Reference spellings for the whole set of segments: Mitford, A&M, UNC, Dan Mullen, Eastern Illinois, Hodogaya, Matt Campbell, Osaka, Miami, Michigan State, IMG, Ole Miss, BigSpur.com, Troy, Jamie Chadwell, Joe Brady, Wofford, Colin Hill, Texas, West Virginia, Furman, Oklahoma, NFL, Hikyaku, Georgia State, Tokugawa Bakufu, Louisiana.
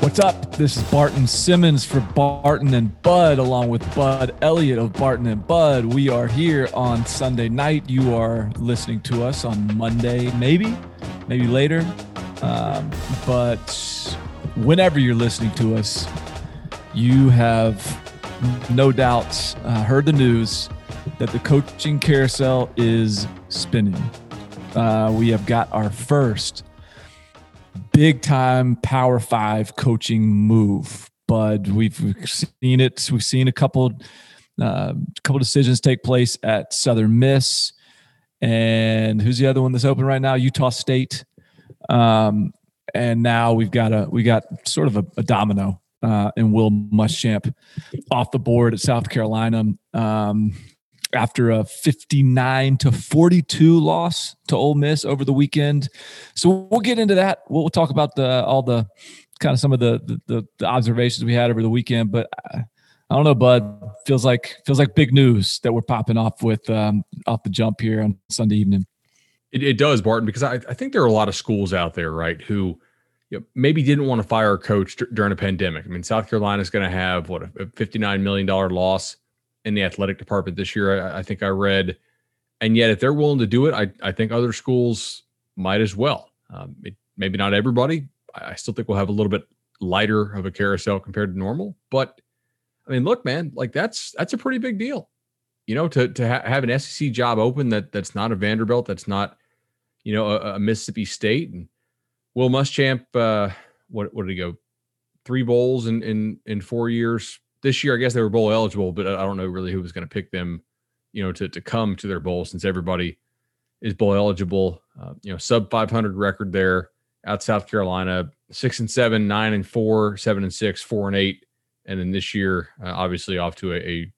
What's up? This is Barton Simmons for Barton and Bud, along with Bud Elliott of Barton and Bud. We are here on Sunday night. You are listening to us on Monday, maybe later. But whenever you're listening to us, you have no doubt heard the news that the coaching carousel is spinning. We have got our first big-time Power 5 coaching move, Bud. We've seen it. We've seen a couple decisions take place at Southern Miss. And who's the other one that's open right now? Utah State. And now we got sort of a domino in Will Muschamp off the board at South Carolina after a 59-42 loss to Ole Miss over the weekend. So we'll get into that. We'll talk about some of the observations we had over the weekend. But I don't know, Bud. Feels like big news that we're popping off with off the jump here on Sunday evening. It does, Barton, because I think there are a lot of schools out there, right, who maybe didn't want to fire a coach during a pandemic. I mean, South Carolina's going to have, what, a $59 million loss in the athletic department this year, I think I read. And yet, if they're willing to do it, I think other schools might as well. Maybe not everybody. I still think we'll have a little bit lighter of a carousel compared to normal. But, I mean, look, man, like that's a pretty big deal. You know, to have an SEC job open that's not a Vanderbilt, that's not, a Mississippi State. And Will Muschamp, what did he go? 3 bowls in 4 years. This year, I guess they were bowl eligible, but I don't know really who was going to pick them, to come to their bowl since everybody is bowl eligible. Sub 500 record there out South Carolina, 6-7, 9-4, 7-6, 4-8. And then this year, obviously off to a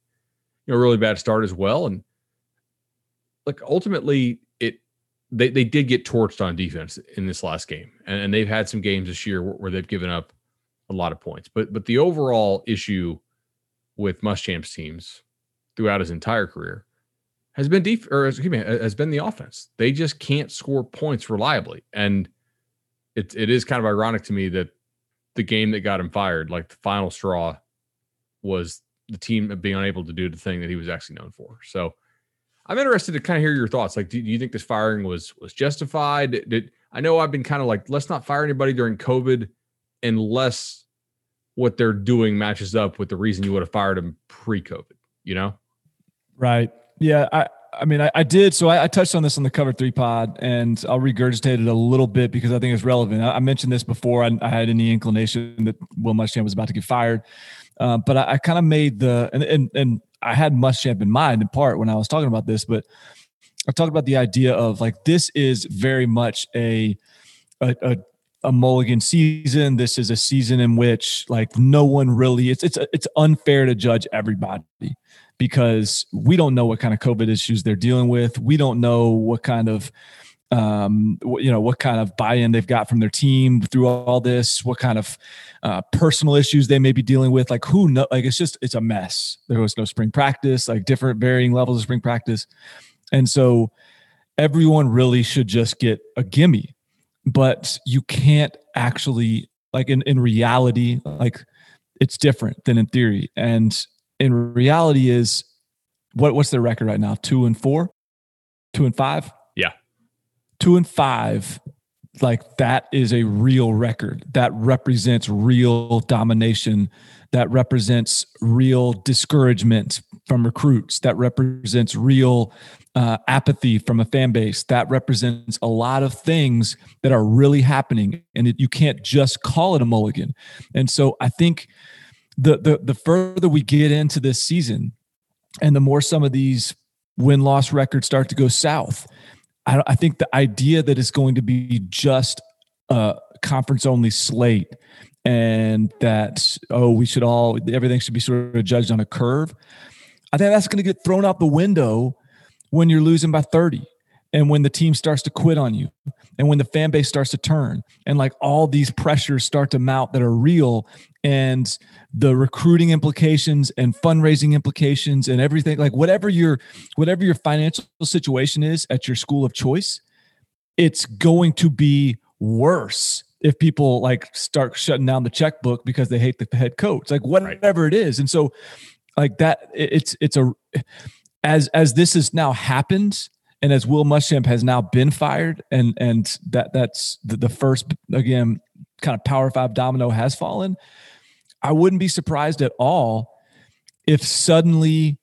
really bad start as well. And like ultimately they did get torched on defense in this last game. And they've had some games this year where they've given up a lot of points, but the overall issue with Muschamp's teams throughout his entire career has been the offense. They just can't score points reliably. And it is kind of ironic to me that the game that got him fired, like the final straw, was the team being unable to do the thing that he was actually known for. So I'm interested to kind of hear your thoughts. Like, do you think this firing was justified? I know I've been kind of like, let's not fire anybody during COVID unless what they're doing matches up with the reason you would have fired them pre-COVID, Right. Yeah. I mean, I did. So I touched on this on the Cover 3 pod, and I'll regurgitate it a little bit because I think it's relevant. I mentioned this before. I had any inclination that Will Muschamp was about to get fired. But I kind of made and I had Muschamp in mind in part when I was talking about this, but I talked about the idea of like, this is very much a mulligan season. This is a season in which like no one really, it's unfair to judge everybody because we don't know what kind of COVID issues they're dealing with. We don't know what kind of, what kind of buy-in they've got from their team through all this, what kind of personal issues they may be dealing with. Like who knows? Like it's a mess. There was no spring practice, like different varying levels of spring practice. And so everyone really should just get a gimme, but you can't actually like in reality, like it's different than in theory. And in reality is what's their record right now? 2-4, 2-5. Yeah. 2-5. Like that is a real record that represents real domination, that represents real discouragement from recruits, that represents real apathy from a fan base, that represents a lot of things that are really happening, and you can't just call it a mulligan. And so I think the further we get into this season, and the more some of these win-loss records start to go south, I think the idea that it's going to be just a conference-only slate and that, everything should be sort of judged on a curve, I think that's going to get thrown out the window when you're losing by 30 and when the team starts to quit on you and when the fan base starts to turn and like all these pressures start to mount that are real and the recruiting implications and fundraising implications and everything, like whatever your financial situation is at your school of choice, it's going to be worse if people like start shutting down the checkbook because they hate the head coach, like whatever it is. And so like that, as this has now happened, and as Will Muschamp has now been fired, and that's the first, again, kind of Power Five domino has fallen, I wouldn't be surprised at all if suddenly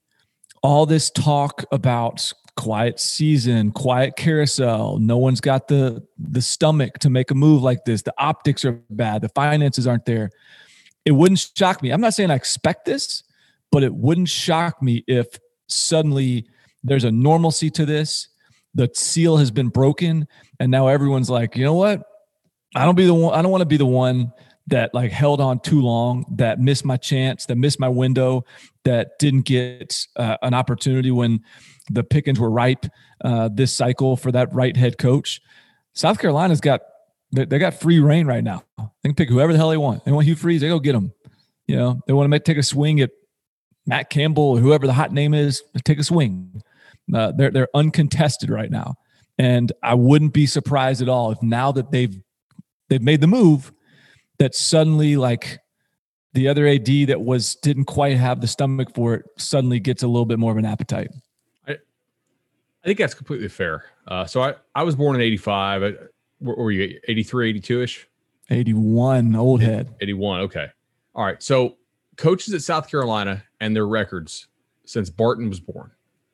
all this talk about quiet season, quiet carousel, no one's got the stomach to make a move like this, the optics are bad, the finances aren't there. It wouldn't shock me. I'm not saying I expect this, but it wouldn't shock me if suddenly there's a normalcy to this. The seal has been broken, and now everyone's like, you know what? I don't want to be the one that like held on too long, that missed my chance, that missed my window, that didn't get an opportunity when the pickings were ripe this cycle for that right head coach. South Carolina's got they got free reign right now. They can pick whoever the hell they want. They want Hugh Freeze, they go get him. You know, they want to take a swing at Matt Campbell, whoever the hot name is, take a swing. They're uncontested right now, and I wouldn't be surprised at all if now that they've made the move, that suddenly like the other AD that didn't quite have the stomach for it suddenly gets a little bit more of an appetite. I think that's completely fair. So I was born in 85. What were you, 83, 82 ish? 81, old head. 81. Okay. All right. So coaches at South Carolina and their records since Barton was born.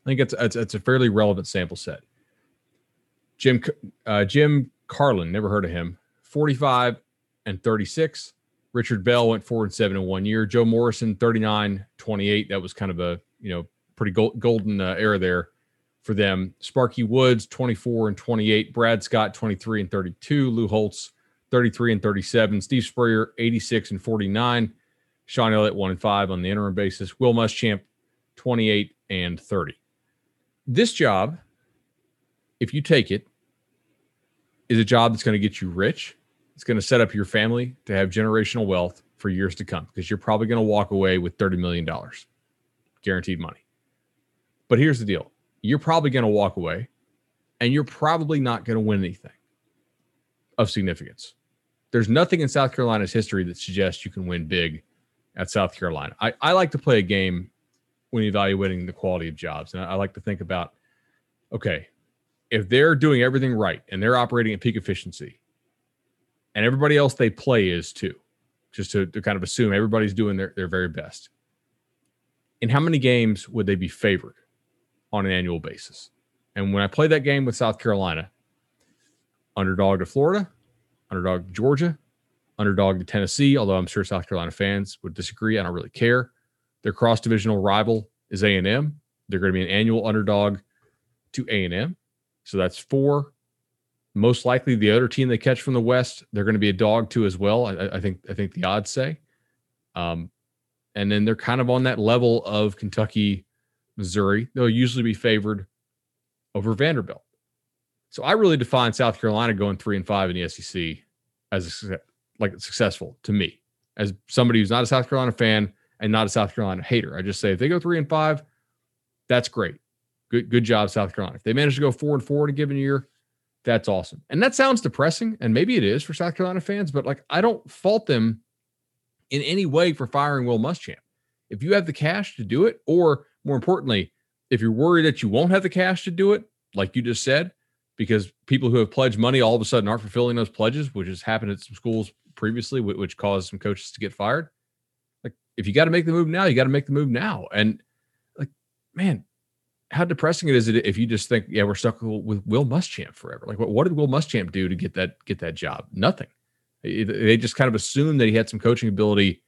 I think it's a fairly relevant sample set. Jim Carlin, never heard of him. 45-36. Richard Bell went 4-7 in 1 year. Joe Morrison 39-28. That was kind of a pretty golden era there for them. Sparky Woods 24-28. Brad Scott 23-32. Lou Holtz 33-37. Steve Spurrier 86-49. Sean Elliott 1-5 on the interim basis. Will Muschamp 28-30. This job, if you take it, is a job that's going to get you rich. It's going to set up your family to have generational wealth for years to come, because you're probably going to walk away with $30 million guaranteed money. But here's the deal. You're probably going to walk away and you're probably not going to win anything of significance. There's nothing in South Carolina's history that suggests you can win big at South Carolina. I like to play a game when evaluating the quality of jobs. And I like to think about, okay, if they're doing everything right and they're operating at peak efficiency, and everybody else they play is too, just to kind of assume everybody's doing their very best. In how many games would they be favored on an annual basis? And when I play that game with South Carolina, underdog to Florida, underdog to Georgia, underdog to Tennessee, although I'm sure South Carolina fans would disagree. I don't really care. Their cross-divisional rival is A&M. They're going to be an annual underdog to A&M. So that's 4. Most likely the other team they catch from the West, they're going to be a dog too as well. I think the odds say. And then they're kind of on that level of Kentucky, Missouri. They'll usually be favored over Vanderbilt. So I really define South Carolina going 3-5 in the SEC as successful to me, as somebody who's not a South Carolina fan and not a South Carolina hater. I just say if they go 3-5, that's great. Good job, South Carolina. If they manage to go 4-4 in a given year, that's awesome. And that sounds depressing, and maybe it is for South Carolina fans, but I don't fault them in any way for firing Will Muschamp. if you have the cash to do it, or more importantly, if you're worried that you won't have the cash to do it, like you just said, because people who have pledged money all of a sudden aren't fulfilling those pledges, which has happened at some schools previously, which caused some coaches to get fired. Like, if you got to make the move now, you got to make the move now. And like, man, how depressing it is if you just think, yeah, we're stuck with Will Muschamp forever. Like, what did Will Muschamp do to get that job? Nothing. They just kind of assumed that he had some coaching ability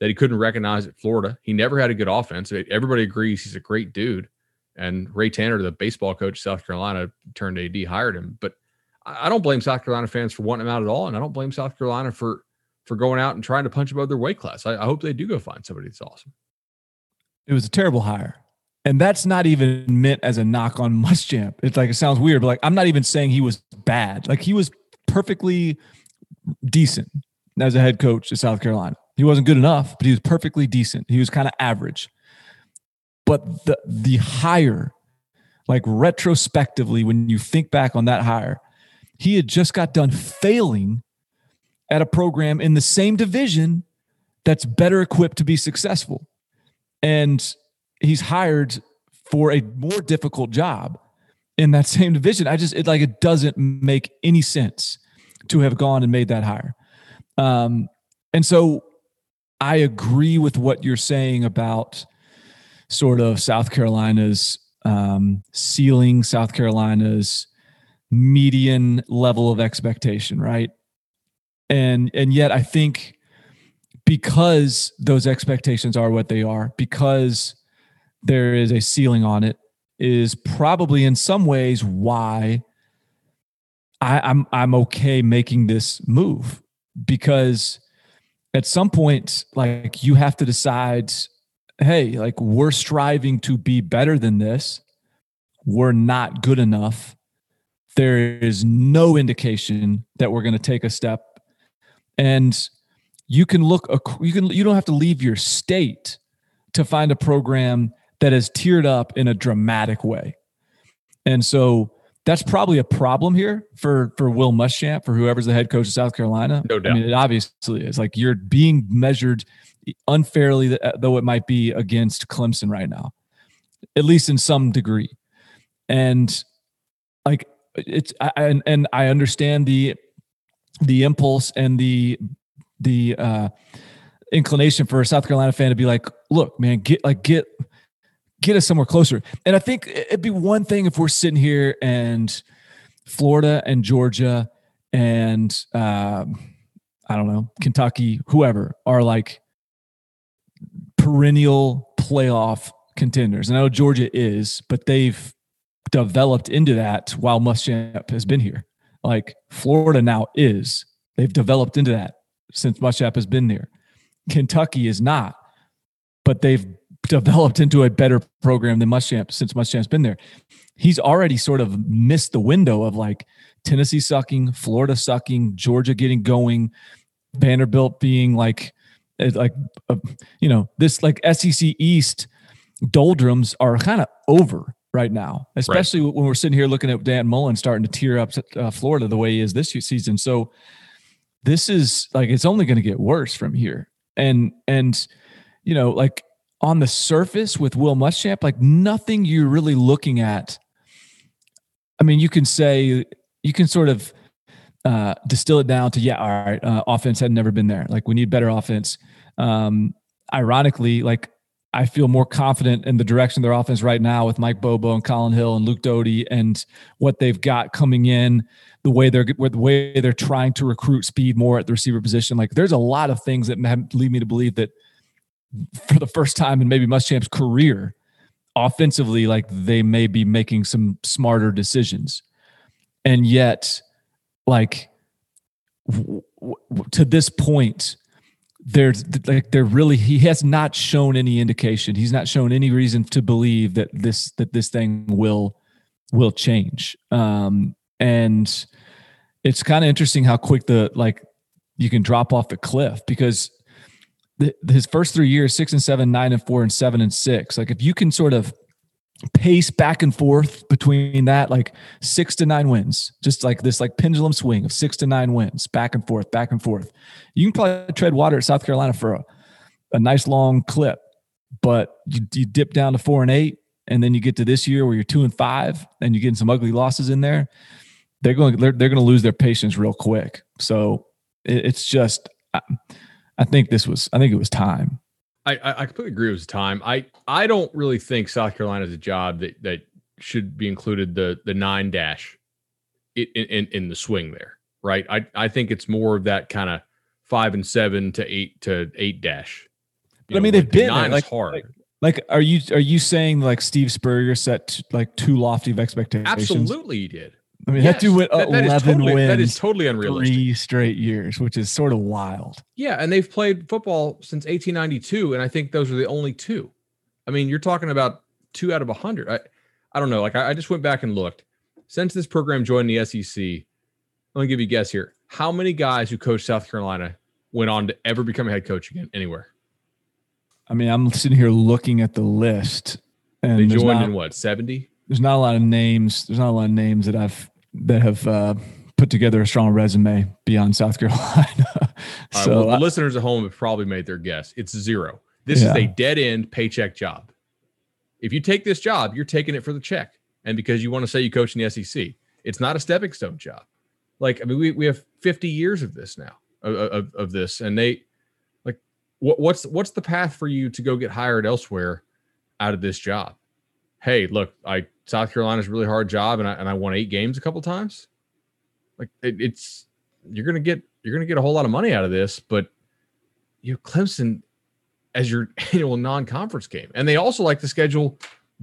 that he couldn't recognize at Florida. He never had a good offense. Everybody agrees he's a great dude. And Ray Tanner, the baseball coach of South Carolina, turned AD, hired him. But I don't blame South Carolina fans for wanting him out at all, and I don't blame South Carolina for going out and trying to punch above their weight class. I hope they do go find somebody that's awesome. It was a terrible hire. And that's not even meant as a knock on Muschamp. It's like, it sounds weird, but like, I'm not even saying he was bad. Like, he was perfectly decent as a head coach at South Carolina. He wasn't good enough, but he was perfectly decent. He was kind of average. But the hire, like, retrospectively, when you think back on that hire, he had just got done failing at a program in the same division that's better equipped to be successful. And he's hired for a more difficult job in that same division. It doesn't make any sense to have gone and made that hire. And so I agree with what you're saying about sort of South Carolina's ceiling, South Carolina's median level of expectation, right? And yet I think because those expectations are what they are, because there is a ceiling on it, is probably in some ways why I'm okay making this move. Because at some point, like, you have to decide, hey, like, we're striving to be better than this. We're not good enough. There is no indication that we're going to take a step. And you don't have to leave your state to find a program that is tiered up in a dramatic way. And so that's probably a problem here for Will Muschamp, for whoever's the head coach of South Carolina. No doubt. I mean, it obviously is. Like, you're being measured unfairly, though it might be against Clemson right now, at least in some degree. And like, and I understand the impulse and the inclination for a South Carolina fan to be like, look, man, get us somewhere closer. And I think it'd be one thing if we're sitting here and Florida and Georgia and I don't know, Kentucky, whoever, are like perennial playoff contenders. And I know Georgia is, but they've developed into that while Muschamp has been here. Like, Florida now is. They've developed into that since Muschamp has been there. Kentucky is not, but they've developed into a better program than Muschamp since Muschamp's been there. He's already sort of missed the window of like Tennessee sucking, Florida sucking, Georgia getting going, Vanderbilt being this like SEC East doldrums are kind of over right now, especially when we're sitting here looking at Dan Mullen starting to tear up Florida the way he is this season. So this is like, it's only going to get worse from here. And you know, like, on the surface with Will Muschamp, like, nothing you're really looking at. I mean, you can sort of distill it down to, yeah, all right, offense had never been there. Like, we need better offense. Ironically, like, I feel more confident in the direction of their offense right now with Mike Bobo and Colin Hill and Luke Doty and what they've got coming in, the way they're trying to recruit speed more at the receiver position. Like, there's a lot of things that lead me to believe that for the first time in maybe Muschamp's career, offensively, like, they may be making some smarter decisions. And yet, like, to this point, he has not shown any indication. He's not shown any reason to believe that this thing will change. And it's kind of interesting how quick you can drop off the cliff, because his first 3 years, 6-7, 9-4, and 7-6. Like, if you can sort of pace back and forth between that, like 6 to 9 wins, just like this, like, pendulum swing of 6 to 9 wins, back and forth. You can probably tread water at South Carolina for a nice long clip. But you dip down to 4-8, and then you get to this year where you're 2-5, and you're getting some ugly losses in there. They're going to lose their patience real quick. So it's just, I think it was time. I completely agree. It was time. I don't really think South Carolina's a job that should be included the 9 dash in the swing there, right? I think it's more of that kind of 5-7 to eight dash. But I mean, they've been hard. Are you saying like Steve Spurrier set like too lofty of expectations? Absolutely, he did. I mean, yes, that dude went 11 wins. That is totally unrealistic. 3 straight years, which is sort of wild. Yeah, and they've played football since 1892, and I think those are the only two. I mean, you're talking about 2 out of 100. I don't know. Like, I just went back and looked. Since this program joined the SEC, let me give you a guess here. How many guys who coached South Carolina went on to ever become a head coach again anywhere? I mean, I'm sitting here looking at the list. And they joined in what, 70? There's not a lot of names. There's not a lot of names that have put together a strong resume beyond South Carolina. So well, the listeners at home have probably made their guess. It's 0. This is a dead end paycheck job. If you take this job, you're taking it for the check. And because you want to say you coach in the SEC, it's not a stepping stone job. Like, I mean, we have 50 years of this now of this. And they like, what's the path for you to go get hired elsewhere out of this job? Hey, look, South Carolina's a really hard job, and I won 8 games a couple times. Like it's you're gonna get a whole lot of money out of this, but you have Clemson as your annual non-conference game, and they also like to schedule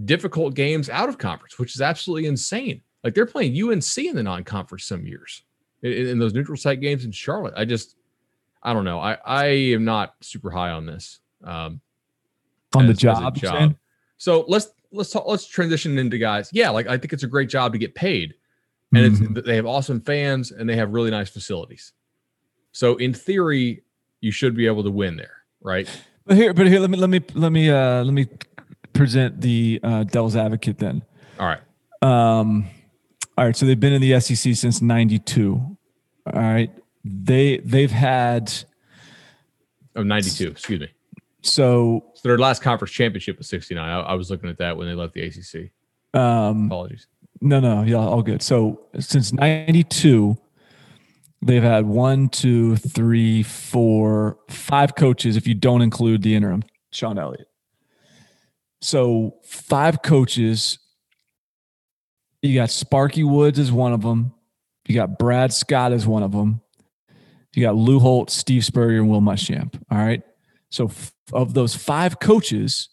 difficult games out of conference, which is absolutely insane. Like they're playing UNC in the non-conference some years in those neutral site games in Charlotte. I don't know. I am not super high on this on the job. So let's transition into guys. Yeah, like I think it's a great job to get paid, and they have awesome fans and they have really nice facilities. So in theory, you should be able to win there, right? But here, let me present the devil's advocate then. All right. All right. So they've been in the SEC since '92. All right. They've had. Oh, 92. Excuse me. So their last conference championship was 69. I was looking at that when they left the ACC. Apologies. No. Yeah, all good. So since 92, they've had 5 coaches, if you don't include the interim, Sean Elliott. So 5 coaches. You got Sparky Woods as one of them. You got Brad Scott as one of them. You got Lou Holtz, Steve Spurrier, and Will Muschamp. All right. So of those 5 coaches,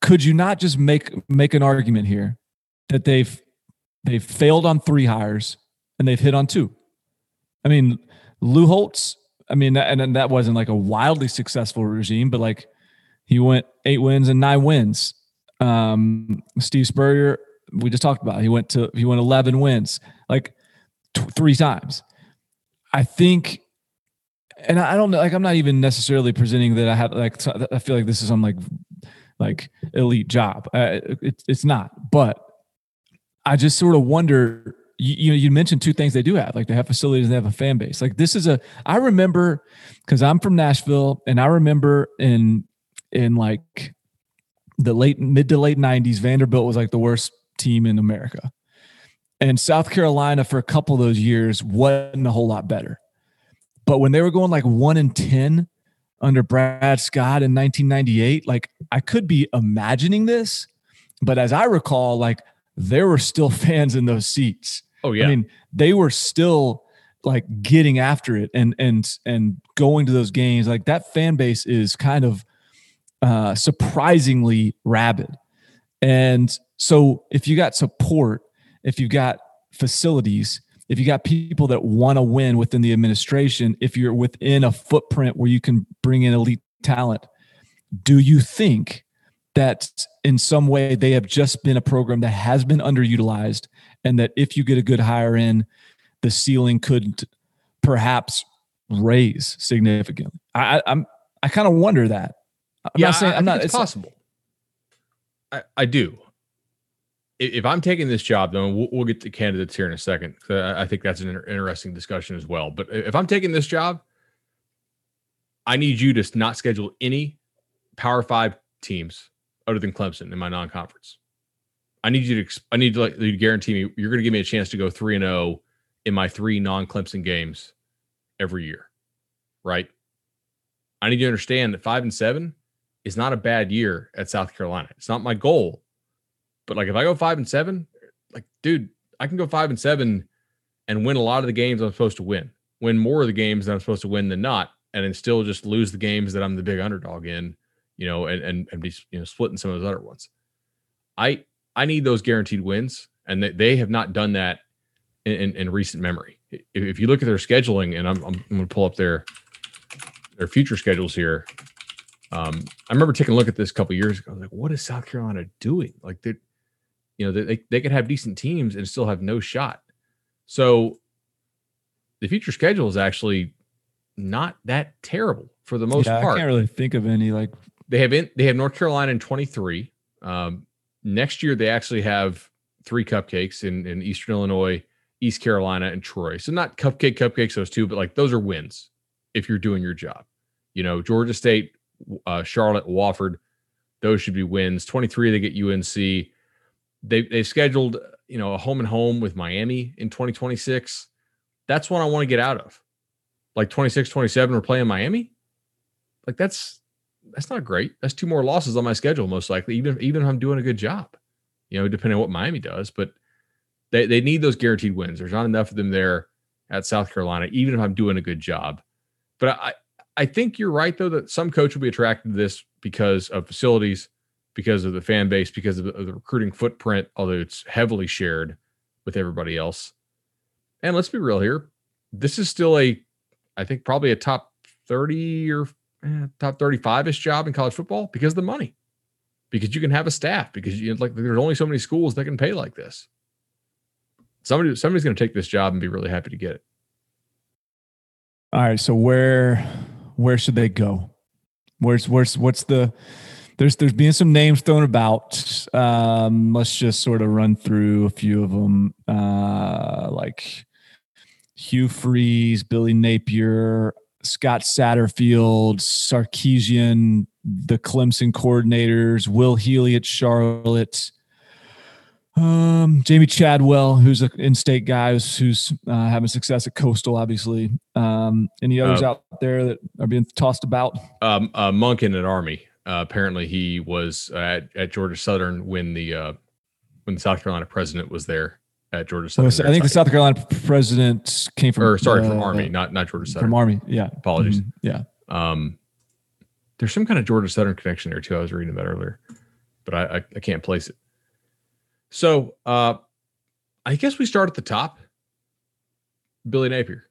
could you not just make an argument here that they've failed on 3 hires and they've hit on 2? I mean, Lou Holtz, and that wasn't like a wildly successful regime, but like he went 8 wins and 9 wins. Steve Spurrier, we just talked about, he went 11 wins, like 3 times. I think. And I don't know, like, I'm not even necessarily presenting that I have, like, I feel like this is some like elite job. It's not, but I just sort of wonder, you mentioned 2 things they do have, like they have facilities and they have a fan base. Like this is I remember, cause I'm from Nashville, and I remember in like the mid to late 90s, Vanderbilt was like the worst team in America, and South Carolina for a couple of those years wasn't a whole lot better. But when they were going like 1-10 under Brad Scott in 1998, like I could be imagining this, but as I recall, like there were still fans in those seats. Oh yeah, I mean they were still like getting after it and going to those games. Like that fan base is kind of surprisingly rabid, and so if you got support, if you got facilities. If you got people that want to win within the administration, if you're within a footprint where you can bring in elite talent, do you think that in some way they have just been a program that has been underutilized, and that if you get a good hire in, the ceiling could perhaps raise significantly? I kind of wonder that. I'm not saying it's possible. I do. If I'm taking this job, though, and we'll get to candidates here in a second, because I think that's an interesting discussion as well. But if I'm taking this job, I need you to not schedule any Power Five teams other than Clemson in my non-conference. I need you to I need you to guarantee me you're going to give me a chance to go 3-0 in my three non-Clemson games every year, right? I need you to understand that 5-7 is not a bad year at South Carolina. It's not my goal, but like if I go 5-7, like dude, I can go 5-7 and win a lot of the games I'm supposed to win more of the games that I'm supposed to win than not, and then still just lose the games that I'm the big underdog in, you know, and be, you know, splitting some of those other ones. I need those guaranteed wins, and they have not done that in recent memory. If you look at their scheduling, and I'm going to pull up their future schedules here. I remember taking a look at this a couple of years ago. I was like, what is South Carolina doing? Like they, you know, they could have decent teams and still have no shot. So the future schedule is actually not that terrible for the most part. I can't really think of any. Like they have North Carolina in 23. Next year they actually have three cupcakes in Eastern Illinois, East Carolina, and Troy. So not cupcakes those two, but like those are wins if you're doing your job. You know, Georgia State, Charlotte, Wofford, those should be wins. 23 they get UNC. They scheduled, you know, a home and home with Miami in 2026. That's what I want to get out of. Like 26, 27, we're playing Miami. Like that's not great. That's two more losses on my schedule, most likely, even if I'm doing a good job, you know, depending on what Miami does. But they need those guaranteed wins. There's not enough of them there at South Carolina, even if I'm doing a good job. But I think you're right, though, that some coach will be attracted to this because of facilities, because of the fan base, because of the recruiting footprint, although it's heavily shared with everybody else. And let's be real here. This is still probably a top 30 or top 35-ish job in college football because of the money, because you can have a staff, because you like there's only so many schools that can pay like this. Somebody's going to take this job and be really happy to get it. All right. So where should they go? There's been some names thrown about. Let's just sort of run through a few of them. Like Hugh Freeze, Billy Napier, Scott Satterfield, Sarkisian, the Clemson coordinators, Will Healy at Charlotte, Jamie Chadwell, who's an in-state guy who's having success at Coastal, obviously. Any others out there that are being tossed about? Monken at Army. Apparently he was at Georgia Southern when the South Carolina president was there at Georgia Southern. I think the South Carolina president came from Army, not Georgia Southern. From Army, yeah. Apologies. Mm-hmm. Yeah. There's some kind of Georgia Southern connection there too. I was reading that earlier, but I can't place it. So I guess we start at the top. Billy Napier.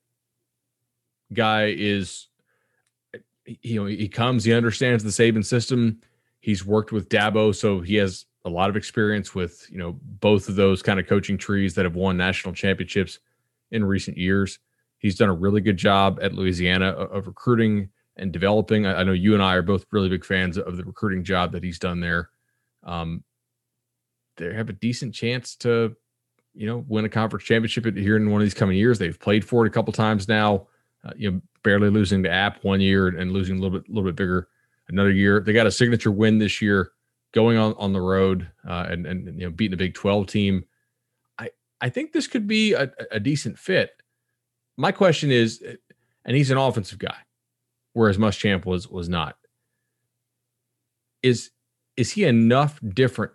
Guy is... You know, he comes, he understands the Saban system. He's worked with Dabo, so he has a lot of experience with, you know, both of those kind of coaching trees that have won national championships in recent years. He's done a really good job at Louisiana of recruiting and developing. I know you and I are both really big fans of the recruiting job that he's done there. They have a decent chance to, you know, win a conference championship here in one of these coming years. They've played for it a couple times now. You know, barely losing to App one year and losing a little bit bigger another year. They got a signature win this year, going on the road and you know, beating a Big 12 team. I think this could be a decent fit. My question is, and he's an offensive guy, whereas Muschamp was not. Is he enough different?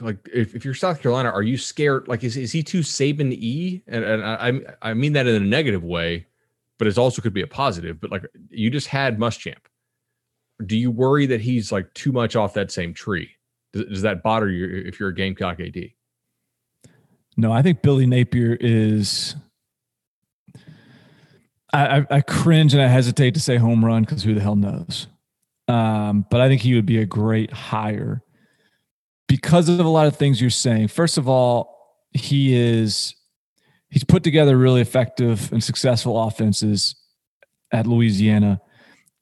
Like if you're South Carolina, are you scared? Like is he too Saban-y? And I mean that in a negative way, but it also could be a positive. But like you just had Muschamp. Do you worry that he's like too much off that same tree? Does that bother you if you're a Gamecock AD? No, I think Billy Napier is... I cringe and I hesitate to say home run because who the hell knows? But I think he would be a great hire because of a lot of things you're saying. First of all, He's put together really effective and successful offenses at Louisiana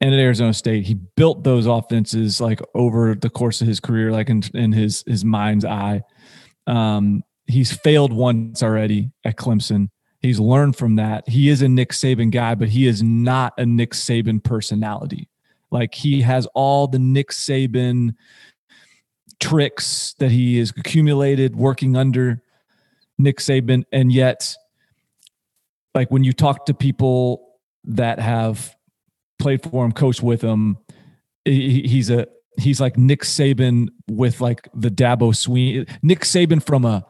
and at Arizona State. He built those offenses like over the course of his career, like in his mind's eye. He's failed once already at Clemson. He's learned from that. He is a Nick Saban guy, but he is not a Nick Saban personality. Like, he has all the Nick Saban tricks that he has accumulated working under Nick Saban. And yet, like, when you talk to people that have played for him, coached with him, he's like Nick Saban with like the Dabo Swinney, Nick Saban from a,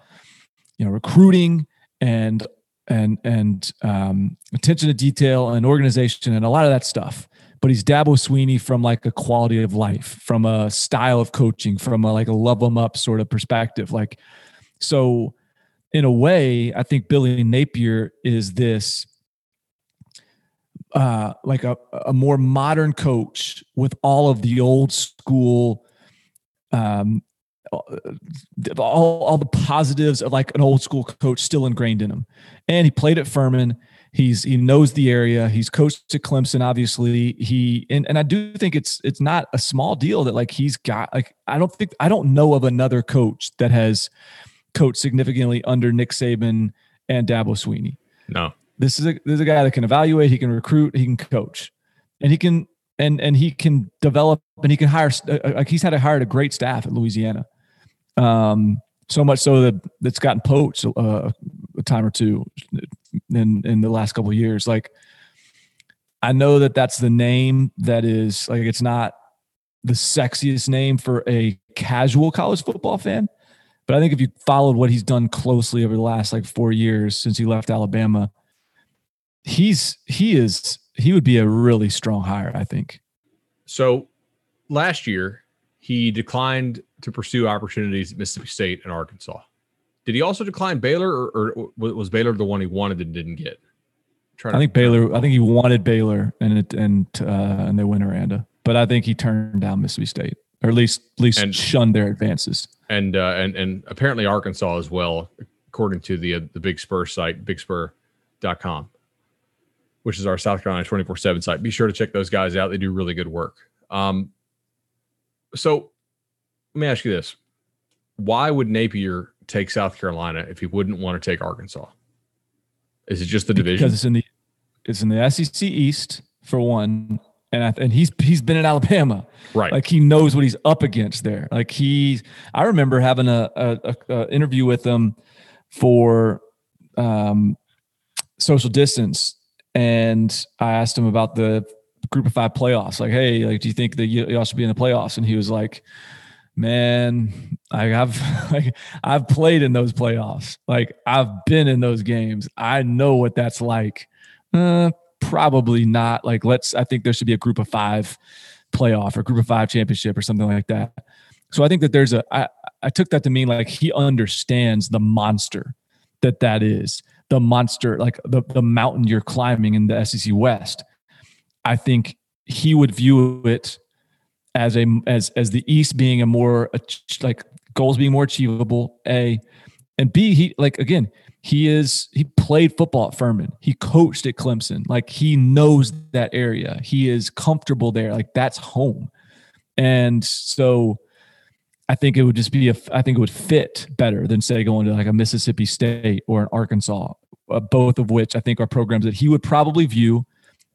recruiting and attention to detail and organization and a lot of that stuff. But he's Dabo Swinney from like a quality of life, from a style of coaching, from like a love them up sort of perspective. Like, so in a way, I think Billy Napier is this like a more modern coach with all of the old school, all the positives of like an old school coach still ingrained in him. And he played at Furman. He knows the area. He's coached at Clemson, obviously. And I do think it's not a small deal that like he's got, like, I don't know of another coach that has coached significantly under Nick Saban and Dabo Swinney. No, this is a guy that can evaluate. He can recruit, he can coach, and he can develop, and he can hire. Like, he's hired a great staff at Louisiana. So much so that it's gotten poached a time or two in the last couple of years. Like, I know that that's the name that is like, it's not the sexiest name for a casual college football fan, but I think if you followed what he's done closely over the last like 4 years since he left Alabama, he would be a really strong hire, I think. So last year, he declined to pursue opportunities at Mississippi State and Arkansas. Did he also decline Baylor, or was Baylor the one he wanted and didn't get? I think he wanted Baylor, and they went Aranda. But I think he turned down Mississippi State, or at least shunned their advances. And apparently Arkansas as well, according to the Big Spur site, bigspur.com, which is our South Carolina 24/7 site. Be sure to check those guys out; they do really good work. So let me ask you this. Why would Napier take South Carolina if he wouldn't want to take Arkansas? Is it just the division? Because it's in the SEC East, for one, and he's been in Alabama. Right. Like, he knows what he's up against there. Like, I remember having a interview with him for social distance, and I asked him about the Group of Five playoffs. Like, hey, like, do you think that y'all should be in the playoffs? And he was like, man, I've played in those playoffs. Like, I've been in those games. I know what that's like. Probably not. Like, I think there should be a Group of Five playoff or Group of Five championship or something like that. So I think that I took that to mean like he understands the monster that is. The monster, like the mountain you're climbing in the SEC West. I think he would view it as the East being a more like goals being more achievable. A and B, he like, again, he played football at Furman. He coached at Clemson. Like, he knows that area. He is comfortable there. Like, that's home. And so I think it would just be I think it would fit better than, say, going to like a Mississippi State or an Arkansas, both of which I think are programs that he would probably view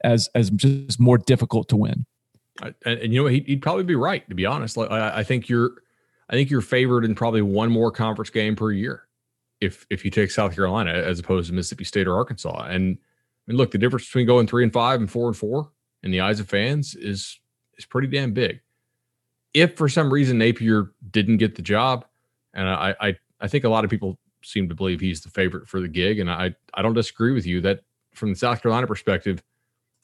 as just more difficult to win. And you know, he'd probably be right, to be honest. Like, I think you're favored in probably one more conference game per year if you take South Carolina as opposed to Mississippi State or Arkansas. And I mean, look, the difference between going 3-5 and 4-4 in the eyes of fans is pretty damn big. If for some reason Napier didn't get the job, and I think a lot of people seem to believe he's the favorite for the gig, and I don't disagree with you that from the South Carolina perspective,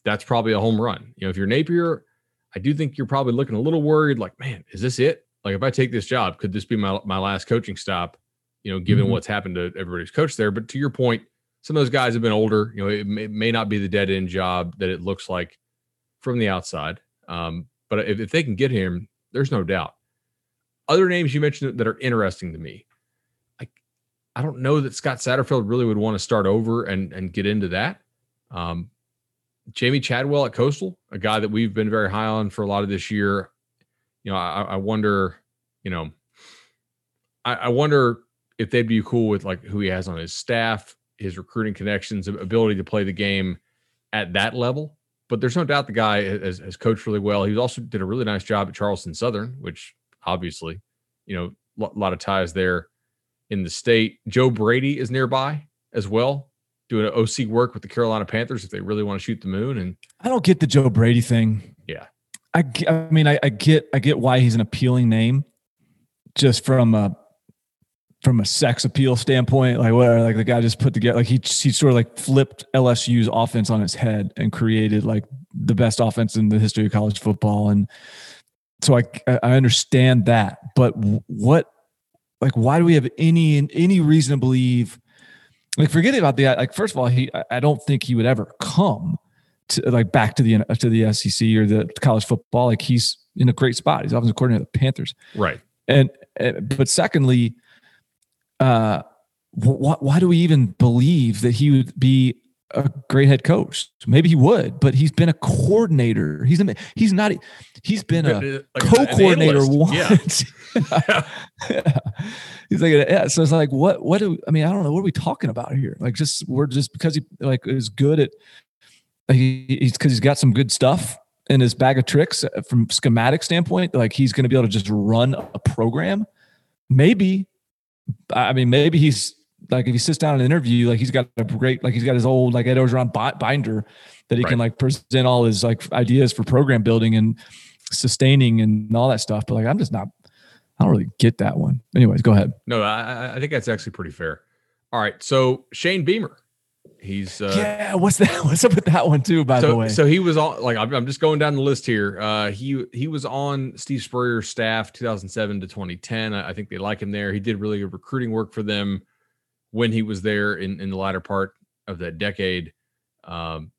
that's probably a home run. You know, if you're Napier, I do think you're probably looking a little worried, like, man, is this it? Like, if I take this job, could this be my last coaching stop, you know, given what's happened to everybody's coach there. But to your point, some of those guys have been older. You know, it may not be the dead end job that it looks like from the outside. But if they can get him, there's no doubt. Other names you mentioned that are interesting to me. I don't know that Scott Satterfield really would want to start over and get into that. Jamie Chadwell at Coastal, a guy that we've been very high on for a lot of this year. You know, I wonder, you know, I wonder if they'd be cool with like who he has on his staff, his recruiting connections, ability to play the game at that level. But there's no doubt the guy has coached really well. He also did a really nice job at Charleston Southern, which obviously, you know, a lot of ties there in the state. Joe Brady is nearby as well, doing OC work with the Carolina Panthers if they really want to shoot the moon. And I don't get the Joe Brady thing. Yeah. I mean, I get why he's an appealing name, just from a sex appeal standpoint, like where like the guy just put together, like he sort of like flipped LSU's offense on its head and created like the best offense in the history of college football. And so I understand that, but what, like, why do we have any reason to believe, like, forget about the, like, first of all, I don't think he would ever come to like back to the SEC or the college football. Like, he's in a great spot. He's offensive coordinator of the Panthers. Right. And but secondly, why do we even believe that he would be a great head coach? Maybe he would, but he's been a coordinator. He's been a co-coordinator once. Yeah. Yeah. He's like, yeah. So it's like, I don't know. What are we talking about here? Like, we're because he like is good at, because he's got some good stuff in his bag of tricks from schematic standpoint. Like, he's going to be able to just run a program. Maybe. I mean, maybe he's like, if he sits down in an interview, like he's got a great, like he's got his old, like Ed Orgeron binder that he can like present all his like ideas for program building and sustaining and all that stuff. But like, I'm just not, I don't really get that one. Anyways, go ahead. No, I think that's actually pretty fair. All right. So Shane Beamer, he's, yeah. What's that? What's up with that one too, by the way? So he was on, like, I'm just going down the list here. He was on Steve Spurrier's staff 2007 to 2010. I think they like him there. He did really good recruiting work for them when he was there in the latter part of that decade. You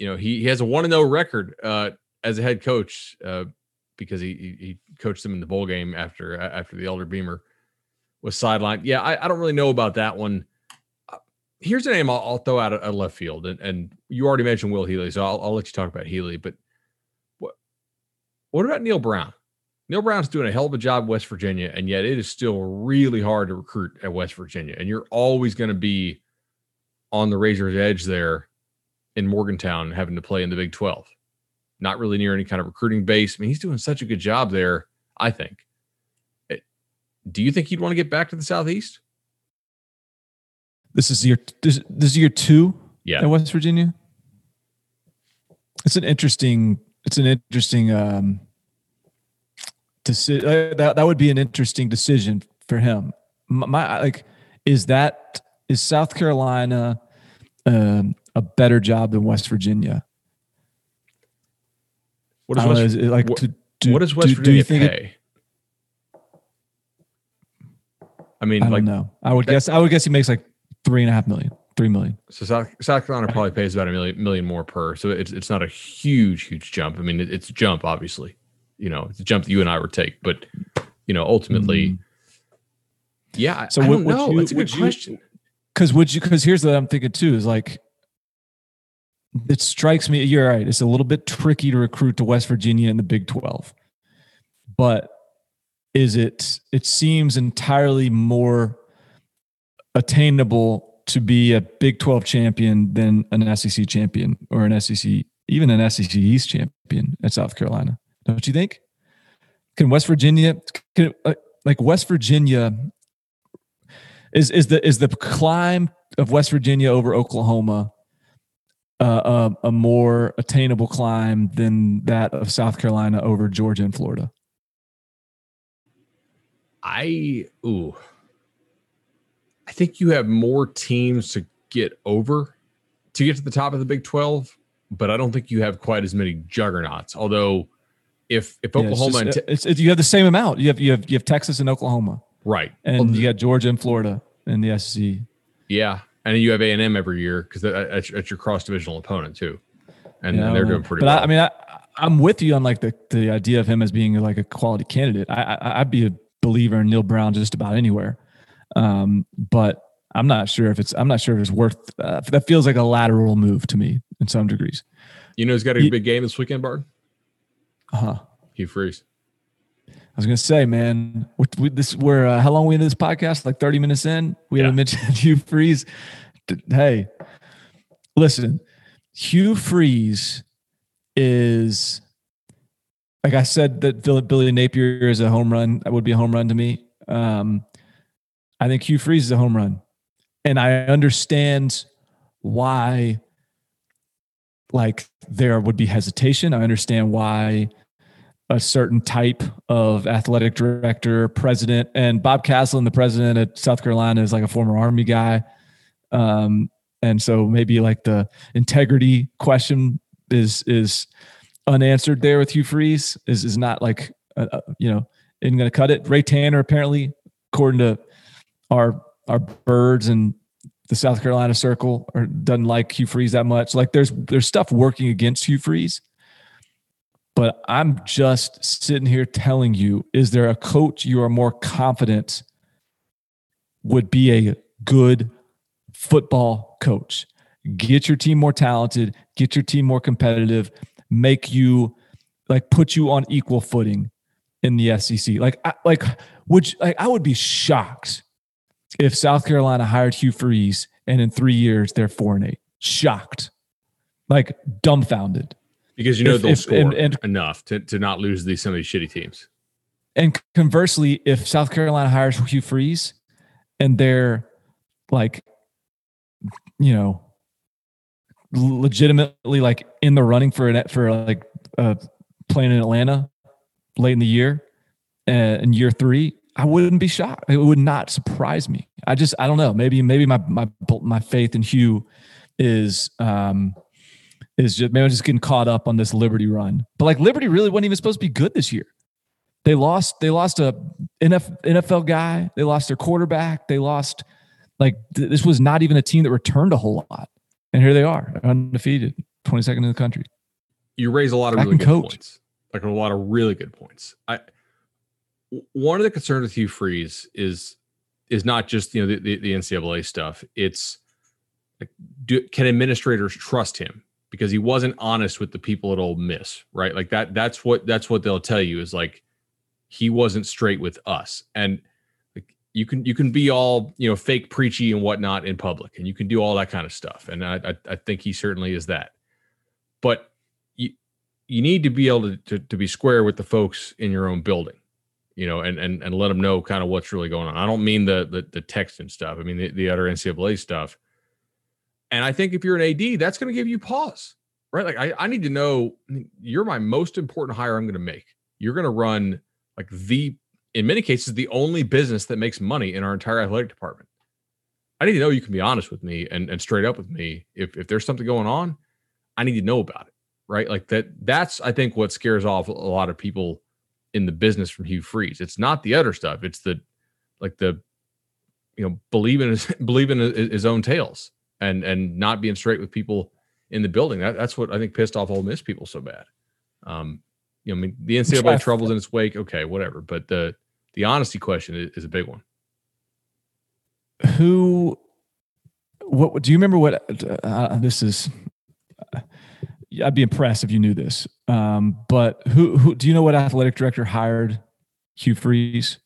know, he has a 1-0 record as a head coach because he coached them in the bowl game after the elder Beamer was sidelined. Yeah, I don't really know about that one. Here's a name I'll throw out of left field, and you already mentioned Will Healy, so I'll let you talk about Healy. But what about Neil Brown? Neil Brown's doing a hell of a job at West Virginia, and yet it is still really hard to recruit at West Virginia, and you're always going to be on the razor's edge there in Morgantown, having to play in the Big 12. Not really near any kind of recruiting base. I mean, he's doing such a good job there, I think. Do you think he'd want to get back to the Southeast? This is year two at West Virginia. It's an interesting decision. That would be an interesting decision for him. Is South Carolina a better job than West Virginia? What does West Virginia pay? I don't know. I would guess he makes like $3 million. So South Carolina probably pays about a million more per. So it's not a huge jump. I mean, it's a jump, obviously. You know, it's a jump that you and I would take. But you know, ultimately, yeah. So I don't know. That's a good question. Because here's what I'm thinking too is like, it strikes me. You're right. It's a little bit tricky to recruit to West Virginia in the Big 12, but it seems entirely more attainable to be a Big 12 champion than an SEC champion or even an SEC East champion at South Carolina. Don't you think? West Virginia is the climb of West Virginia over Oklahoma a more attainable climb than that of South Carolina over Georgia and Florida? I think you have more teams to get to the top of the Big 12, but I don't think you have quite as many juggernauts. Although, if Oklahoma, you have the same amount. You have Texas and Oklahoma, right? And you got Georgia and Florida and the SEC. Yeah, and you have A&M every year because that's your cross divisional opponent too, and they're doing pretty well. But I'm with you on like the idea of him as being like a quality candidate. I'd be a believer in Neil Brown just about anywhere. But I'm not sure if it's worth, that feels like a lateral move to me in some degrees. You know, he's got a big game this weekend, Barton. Hugh Freeze. I was going to say, man, how long are we into this podcast? Like 30 minutes in, we haven't mentioned Hugh Freeze. Hey, listen, Hugh Freeze is, like I said, that Billy Napier is a home run. That would be a home run to me. I think Hugh Freeze is a home run. And I understand why, like, there would be hesitation. I understand why a certain type of athletic director, president, and Bob Caslin, the president at South Carolina, is like a former Army guy. And so maybe like the integrity question is unanswered there with Hugh Freeze, is not like, isn't going to cut it. Ray Tanner, apparently, according to our birds and the South Carolina circle, or doesn't like Hugh Freeze that much. Like there's stuff working against Hugh Freeze, but I'm just sitting here telling you, is there a coach you are more confident would be a good football coach? Get your team more talented, get your team more competitive, make you like put you on equal footing in the SEC. I would be shocked if South Carolina hired Hugh Freeze and in 3 years they're 4-8, shocked, like dumbfounded, because they'll score enough to not lose some of these shitty teams. And conversely, if South Carolina hires Hugh Freeze and they're like, legitimately like in the running for playing in Atlanta late in the year and year three, I wouldn't be shocked. It would not surprise me. I don't know. Maybe my faith in Hugh is just I'm just getting caught up on this Liberty run. But like Liberty really wasn't even supposed to be good this year. They lost a NFL guy. They lost their quarterback. They lost this was not even a team that returned a whole lot. And here they are, undefeated, 22nd in the country. You raise a lot of really good points. Like a lot of really good points. One of the concerns with Hugh Freeze is not just the NCAA stuff. It's like, can administrators trust him, because he wasn't honest with the people at Ole Miss, right? Like that's what they'll tell you is like he wasn't straight with us. And like, you can be all fake preachy and whatnot in public, and you can do all that kind of stuff. And I think he certainly is that, but you need to be able to be square with the folks in your own building. And let them know kind of what's really going on. I don't mean the text and stuff. I mean the other NCAA stuff. And I think if you're an AD, that's going to give you pause, right? Like I need to know you're my most important hire I'm going to make. You're going to run like in many cases, the only business that makes money in our entire athletic department. I need to know you can be honest with me and straight up with me. If there's something going on, I need to know about it, right? Like that's, I think, what scares off a lot of people in the business from Hugh Freeze. It's not the other stuff. It's believing his own tales and not being straight with people in the building. That's what I think pissed off Ole Miss people so bad. The NCAA troubles in its wake. Okay, whatever. But the honesty question is a big one. What do you remember? I'd be impressed if you knew this. But who do you know what athletic director hired Hugh Freeze?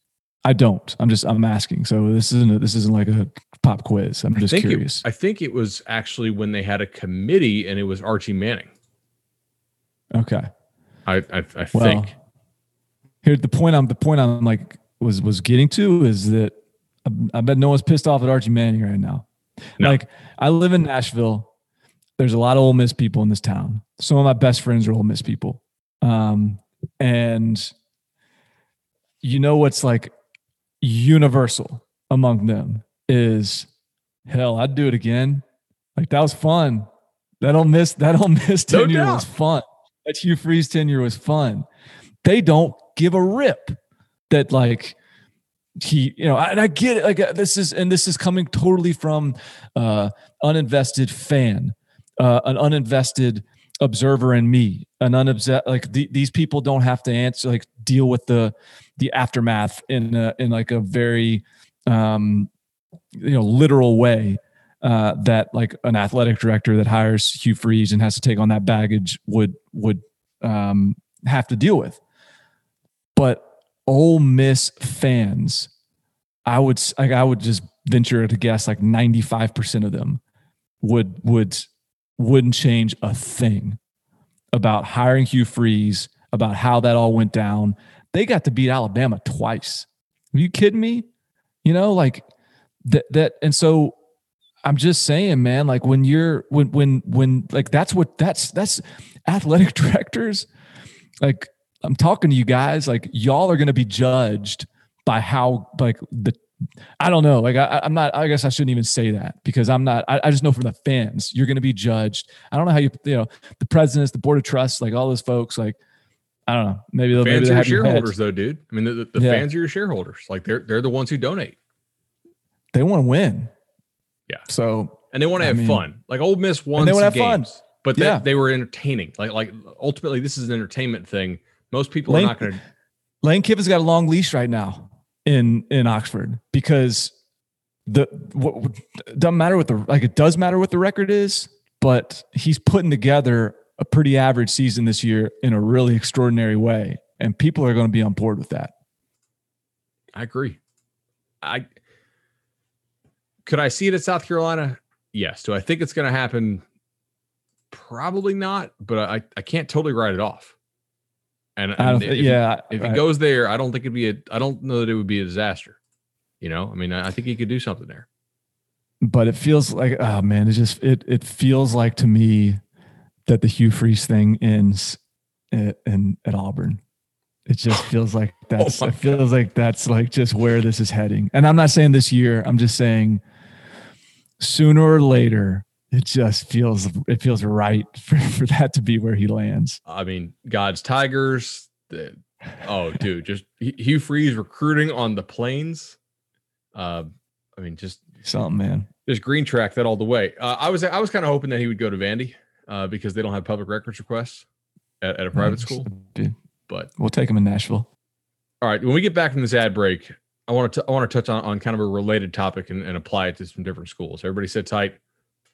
I don't. I'm asking. So this isn't like a pop quiz. I'm just curious. I think it was actually when they had a committee and it was Archie Manning. Okay. I think. Here the point I'm like was getting to is that I bet no one's pissed off at Archie Manning right now. No. Like I live in Nashville. There's a lot of Ole Miss people in this town. Some of my best friends are Ole Miss people. And you know what's like universal among them is, hell, I'd do it again. Like that was fun. That Ole Miss tenure was fun. That Hugh Freeze tenure was fun. They don't give a rip that like he, and I get it. Like this is coming totally from uninvested fan. An uninvested observer in me, these people don't have to answer, like deal with the aftermath in like a very, literal way that like an athletic director that hires Hugh Freeze and has to take on that baggage would have to deal with. But Ole Miss fans, I would just venture to guess like 95% of them would wouldn't change a thing about hiring Hugh Freeze, about how that all went down. They got to beat Alabama twice. Are you kidding me? You know, like that. And so I'm just saying, man, like when that's athletic directors. Like, I'm talking to you guys, like y'all are going to be judged by how, like I don't know. Like I guess I shouldn't even say that because I just know from the fans, you're going to be judged. I don't know how you know, the presidents, the board of trusts, like all those folks, like, I don't know. Maybe they'll fans maybe are your shareholders though, dude. I mean, the fans are your shareholders. Like they're the ones who donate. They want to win. Yeah. So, and they want to have fun. Like Ole Miss won some games, but they were entertaining. Like ultimately this is an entertainment thing. Most people are not going to. Lane Kiffin's got a long leash right now in Oxford because doesn't matter what it does matter what the record is, but he's putting together a pretty average season this year in a really extraordinary way, and people are going to be on board with that. I agree. Could I see it at South Carolina? Yes. Do I think it's going to happen? Probably not, but I can't totally write it off. And if he goes there, I don't think it'd be I don't know that it would be a disaster. You know, I mean, I think he could do something there. But it feels like, oh man, it's just, it feels like to me that the Hugh Freeze thing ends at Auburn. It just feels like that's, oh my God. Feels like that's like just where this is heading. And I'm not saying this year, I'm just saying sooner or later, it just feels right for that to be where he lands. I mean, God's Tigers. Hugh Freeze recruiting on the plains. I mean, just something, man. Just green track that all the way. I was kind of hoping that he would go to Vandy because they don't have public records requests at a private school. But we'll take him in Nashville. All right. When we get back from this ad break, I want to touch on kind of a related topic and apply it to some different schools. Everybody sit tight.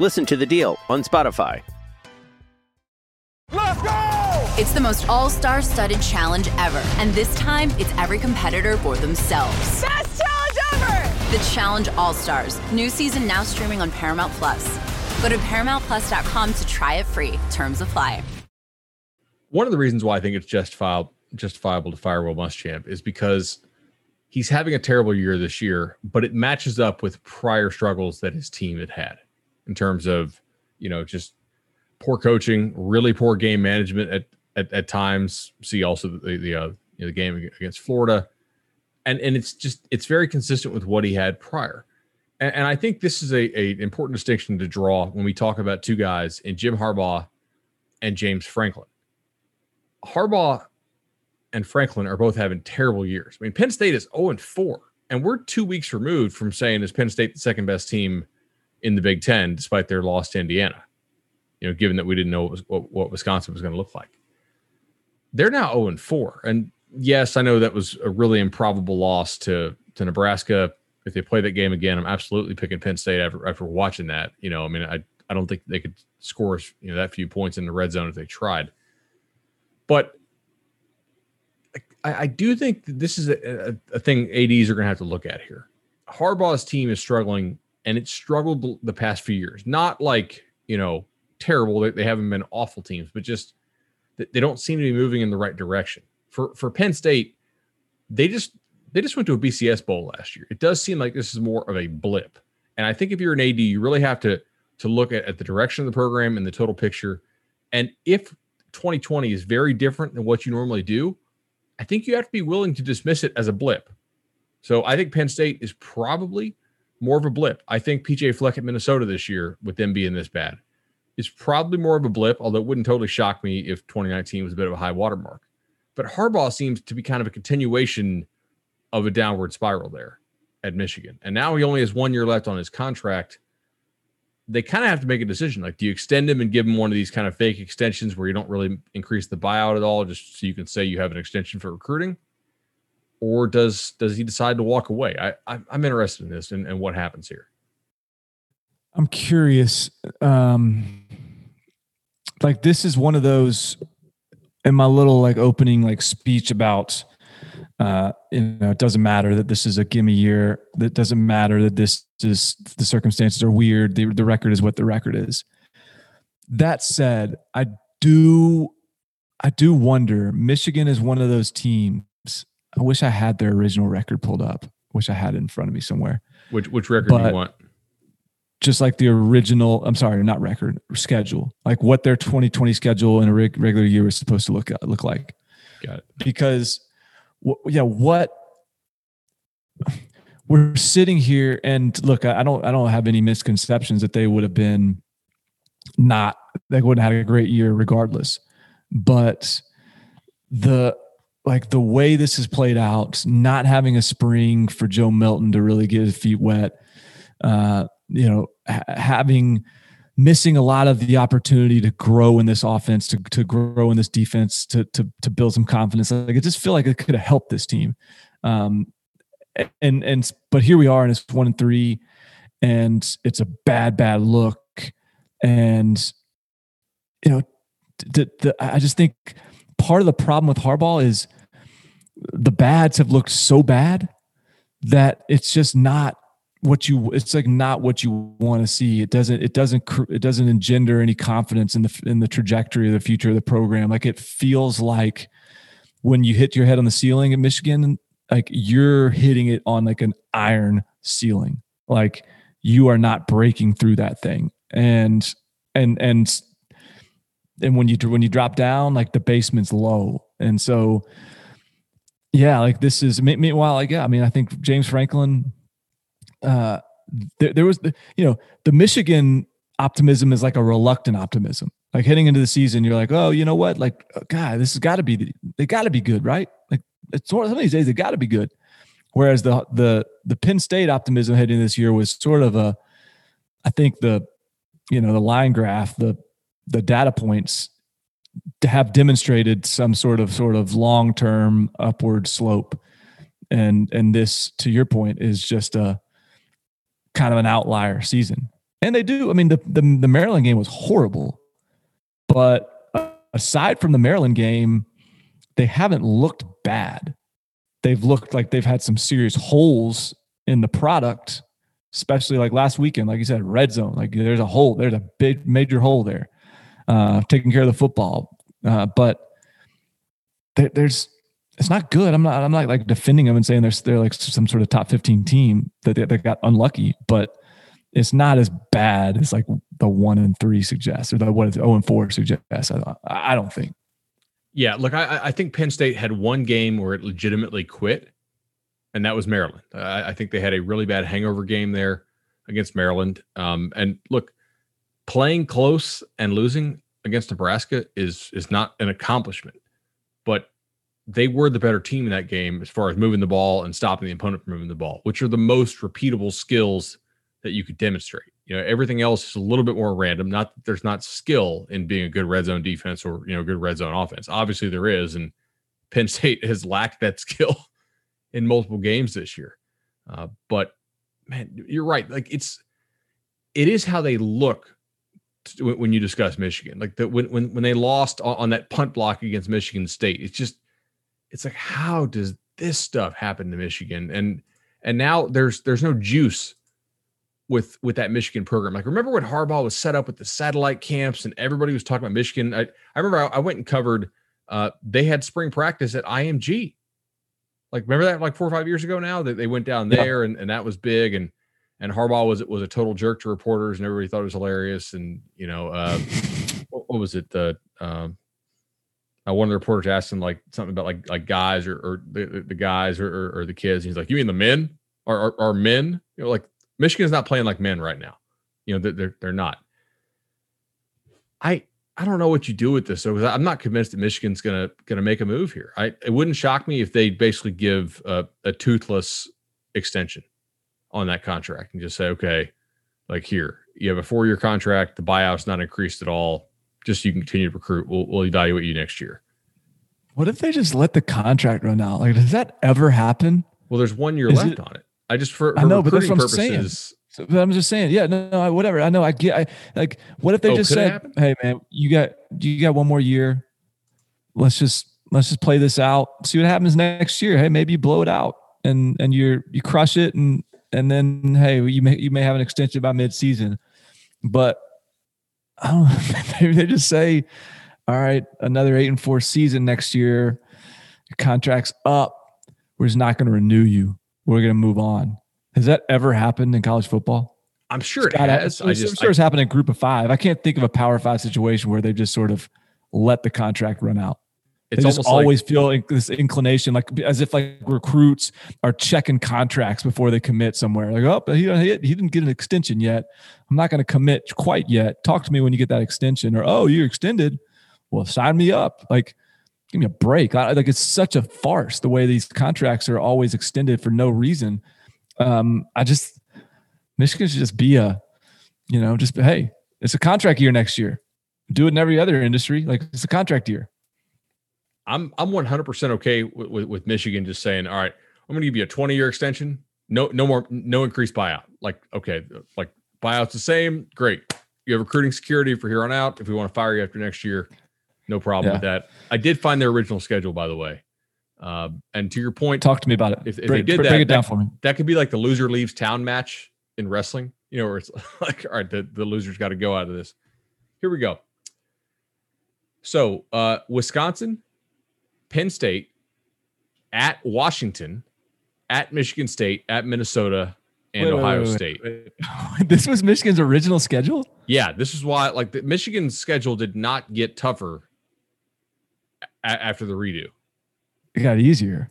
Listen to The Deal on Spotify. Let's go! It's the most all-star studded challenge ever. And this time, it's every competitor for themselves. Best challenge ever! The Challenge All-Stars. New season now streaming on Paramount+. Go to ParamountPlus.com to try it free. Terms apply. One of the reasons why I think it's justifiable to fire Will Muschamp is because he's having a terrible year this year, but it matches up with prior struggles that his team had. In terms of, you know, just poor coaching, really poor game management at times. See also the game against Florida, and it's very consistent with what he had prior. And I think this is a important distinction to draw when we talk about two guys in Jim Harbaugh and James Franklin. Harbaugh and Franklin are both having terrible years. I mean, Penn State is 0-4, and we're 2 weeks removed from saying is Penn State the second best team in the Big Ten, despite their loss to Indiana, you know, given that we didn't know what Wisconsin was going to look like. They're now 0-4. And yes, I know that was a really improbable loss to Nebraska. If they play that game again, I'm absolutely picking Penn State after watching that. You know, I mean, I don't think they could score, you know, that few points in the red zone if they tried. But I do think that this is a thing ADs are going to have to look at here. Harbaugh's team is struggling, and it's struggled the past few years. Not like, you know, terrible. They haven't been awful teams, but just they don't seem to be moving in the right direction. For Penn State, they just went to a BCS Bowl last year. It does seem like this is more of a blip. And I think if you're an AD, you really have to look at the direction of the program and the total picture. And if 2020 is very different than what you normally do, I think you have to be willing to dismiss it as a blip. So I think Penn State is probably more of a blip. I think PJ Fleck at Minnesota this year, with them being this bad, is probably more of a blip, although it wouldn't totally shock me if 2019 was a bit of a high watermark. But Harbaugh seems to be kind of a continuation of a downward spiral there at Michigan. And now he only has 1 year left on his contract. they kind of have to make a decision. Like, do you extend him and give him one of these kind of fake extensions where you don't really increase the buyout at all, just so you can say you have an extension for recruiting? Or does he decide to walk away? I'm interested in this and what happens here. I'm curious. Like, this is one of those, in my little like opening like speech about, you know, it doesn't matter that this is a gimme year. That doesn't matter that this is, the circumstances are weird. The record is what the record is. That said, I do wonder. Michigan is one of those teams. I wish I had their original record pulled up. I wish I had it in front of me somewhere. Which record do you want? Just like the original, I'm sorry, not record, schedule. Like what their 2020 schedule in a regular year is supposed to look like. Got it. Because, what we're sitting here and look, I don't have any misconceptions that they would have been they wouldn't have had a great year regardless. But the way this has played out, not having a spring for Joe Milton to really get his feet wet, missing a lot of the opportunity to grow in this offense, to grow in this defense, to build some confidence. Like, I just feel like it could have helped this team. But here we are, and it's 1-3, and it's a bad look. And you know, I just think part of the problem with Harbaugh is, the bads have looked so bad that it's just not what you want to see. It doesn't engender any confidence in the trajectory of the future of the program. Like, it feels like when you hit your head on the ceiling at Michigan, like you're hitting it on like an iron ceiling. Like, you are not breaking through that thing. And when you drop down, like the basement's low. And so, yeah, like this is, meanwhile, like, yeah, I mean, I think James Franklin, there was the Michigan optimism is like a reluctant optimism. Like, heading into the season, you're like, oh, you know what? Like, God, this has got to be, they got to be good, right? Like, it's one of these days they got to be good. Whereas the Penn State optimism heading this year was sort of a, I think the line graph, the data points to have demonstrated some sort of long-term upward slope. And this, to your point, is just a kind of an outlier season. And they do. I mean, the Maryland game was horrible, but aside from the Maryland game, they haven't looked bad. They've looked like they've had some serious holes in the product, especially like last weekend, like you said, red zone. Like, there's a hole. There's a big major hole there. Taking care of the football, but it's not good. I'm not like defending them and saying they're like some sort of top 15 team that they got unlucky, but it's not as bad as like the 1-3 suggests, or the 0-4 suggests. I don't think. Yeah, look, I think Penn State had one game where it legitimately quit, and that was Maryland. I think they had a really bad hangover game there against Maryland. And look, playing close and losing against Nebraska is not an accomplishment, but they were the better team in that game as far as moving the ball and stopping the opponent from moving the ball, which are the most repeatable skills that you could demonstrate. You know, everything else is a little bit more random. Not that there's not skill in being a good red zone defense or, you know, good red zone offense. Obviously there is, and Penn State has lacked that skill in multiple games this year. But man, you're right. Like, it is how they look when you discuss Michigan, like that, when they lost on that punt block against Michigan State, it's like, how does this stuff happen to Michigan? And now there's no juice with that Michigan program. Like, remember when Harbaugh was set up with the satellite camps and everybody was talking about Michigan? I remember I went and covered, they had spring practice at IMG. Like, remember that, like 4 or 5 years ago now, that they went down there, yeah. and that was big. And Harbaugh was a total jerk to reporters, and everybody thought it was hilarious. And, you know, what was it? One of the reporters asked him like something about like guys or the guys or the kids. And he's like, "You mean the men are men?" You know, like, Michigan's not playing like men right now. You know, they're not. I don't know what you do with this, though, because I'm not convinced that Michigan's gonna make a move here. It wouldn't shock me if they basically give a toothless extension on that contract and just say, okay, like, here, You have a 4-year contract. The buyout's not increased at all. Just so you can continue to recruit. We'll evaluate you next year. What if they just let the contract run out? Like, does that ever happen? Well, there's 1 year left on it. I just for I know, but that's what I'm saying. So, but I'm just saying, yeah, no, whatever. I know. I get. Like, what if they just said, "Hey, man, you got 1 more year. Let's just play this out. See what happens next year. Hey, maybe you blow it out and you crush it and then hey, you may have an extension by midseason, but I don't know. Maybe they just say, all right, another 8-4 season next year. Your contract's up. We're just not going to renew you. We're going to move on." Has that ever happened in college football? I'm sure it has. I'm sure it's happened in Group of Five. I can't think of a Power Five situation where they just sort of let the contract run out. It's they just always like, feel this inclination, like as if like recruits are checking contracts before they commit somewhere. Like, oh, he didn't get an extension yet. I'm not going to commit quite yet. Talk to me when you get that extension. Or, oh, you're extended. Well, sign me up. Like, give me a break. Like, it's such a farce the way these contracts are always extended for no reason. Michigan should just be hey, it's a contract year next year. Do it in every other industry. Like, it's a contract year. I'm 100% okay with Michigan just saying, all right, I'm going to give you a 20-year extension. No increased buyout. Like, okay, like buyout's the same. Great. You have recruiting security for here on out. If we want to fire you after next year, no problem with that. I did find their original schedule, by the way. And to your point, talk to me about it. Break it down for me. That could be like the loser leaves town match in wrestling, where it's like, all right, the loser's got to go out of this. Here we go. So, Wisconsin, Penn State, at Washington, at Michigan State, at Minnesota, and Ohio State. This was Michigan's original schedule? Yeah, this is why like the Michigan's schedule did not get tougher after the redo. It got easier.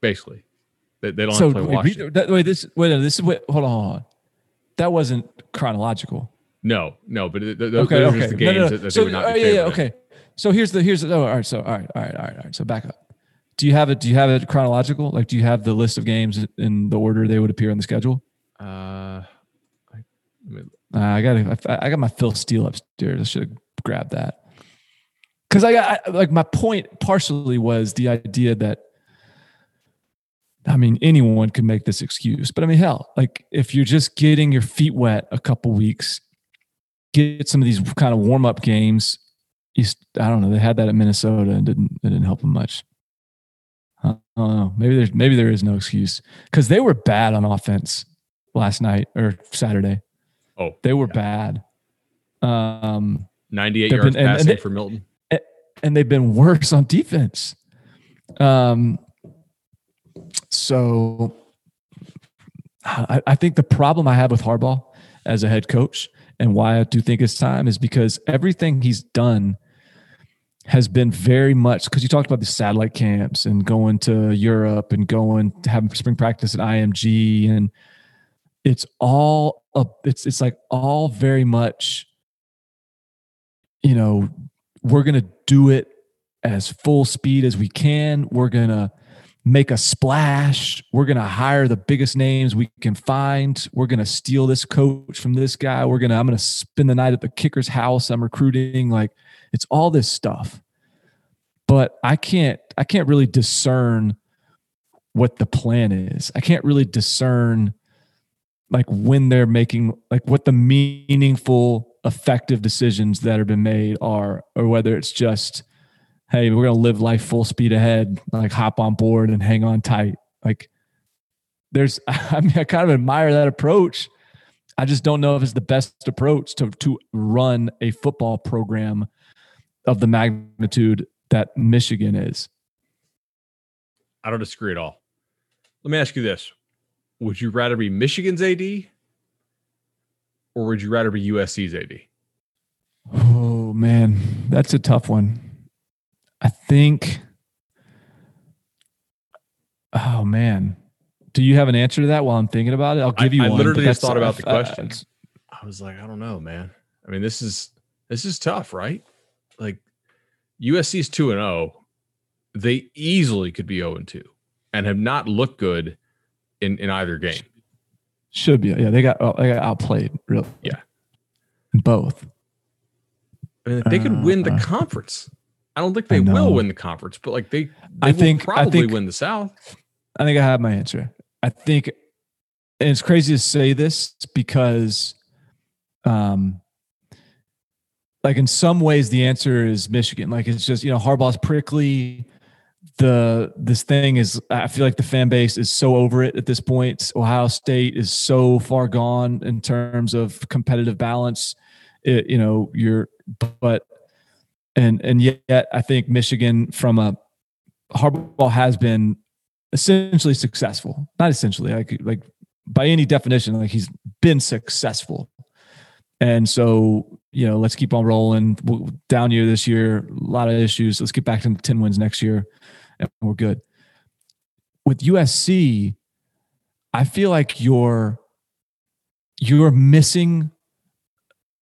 Basically. They don't have to play Washington. Hold on. That wasn't chronological. No, but those are the games that they would not be favored. Okay. So all right. So back up. Do you have it chronological? Like, do you have the list of games in the order they would appear on the schedule? I got my Phil Steele upstairs. I should have grabbed that. Because my point partially was the idea that, I mean, anyone can make this excuse, but I mean, hell, like if you're just getting your feet wet a couple weeks, get some of these kind of warm up games. I don't know. They had that at Minnesota and it didn't help them much. I don't know. Maybe there is no excuse because they were bad on offense last night or Saturday. Oh, they were bad. 98 yards passing for Milton. And they've been worse on defense. So I think the problem I have with Harbaugh as a head coach and why I do think it's time is because everything he's done has been very much, because you talked about the satellite camps and going to Europe and having spring practice at IMG. And it's all, it's like all very much, we're going to do it as full speed as we can. We're going to make a splash. We're going to hire the biggest names we can find. We're going to steal this coach from this guy. I'm going to spend the night at the kicker's house. I'm recruiting. Like, it's all this stuff, but I can't really discern what the plan is. I can't really discern like when they're making, like what the meaningful effective decisions that have been made are, or whether it's just, hey, we're going to live life full speed ahead, like hop on board and hang on tight. Like I kind of admire that approach. I just don't know if it's the best approach to run a football program of the magnitude that Michigan is. I don't disagree at all. Let me ask you this. Would you rather be Michigan's AD or would you rather be USC's AD? Oh, man, that's a tough one. I think, oh, man. Do you have an answer to that while I'm thinking about it? I'll give you one. I literally just thought about the questions. I was like, I don't know, man. I mean, this is tough, right? Like, USC's 2-0. They easily could be 0-2 and have not looked good in either game. Should be. Yeah, they got outplayed, really. Yeah. Both. I mean, if they could win the conference. I don't think they will win the conference, but like they will probably win the South. I think I have my answer. I think, and it's crazy to say this because, like in some ways the answer is Michigan. Like it's just, Harbaugh's prickly. This thing is, I feel like the fan base is so over it at this point. Ohio State is so far gone in terms of competitive balance. And yet I think Michigan Harbaugh has been essentially successful. Not essentially, like by any definition, like he's been successful. And so, let's keep on rolling. Down year this year, a lot of issues. Let's get back to 10 wins next year and we're good. With USC, I feel like you're missing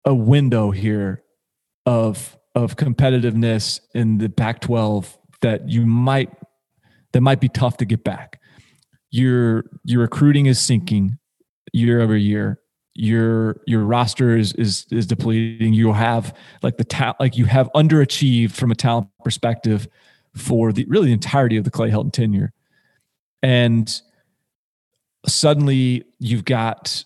a window here of competitiveness in the Pac-12 that might be tough to get back. Your recruiting is sinking year over year. Your roster is depleting. You have you have underachieved from a talent perspective for the entirety of the Clay Helton tenure. And suddenly you've got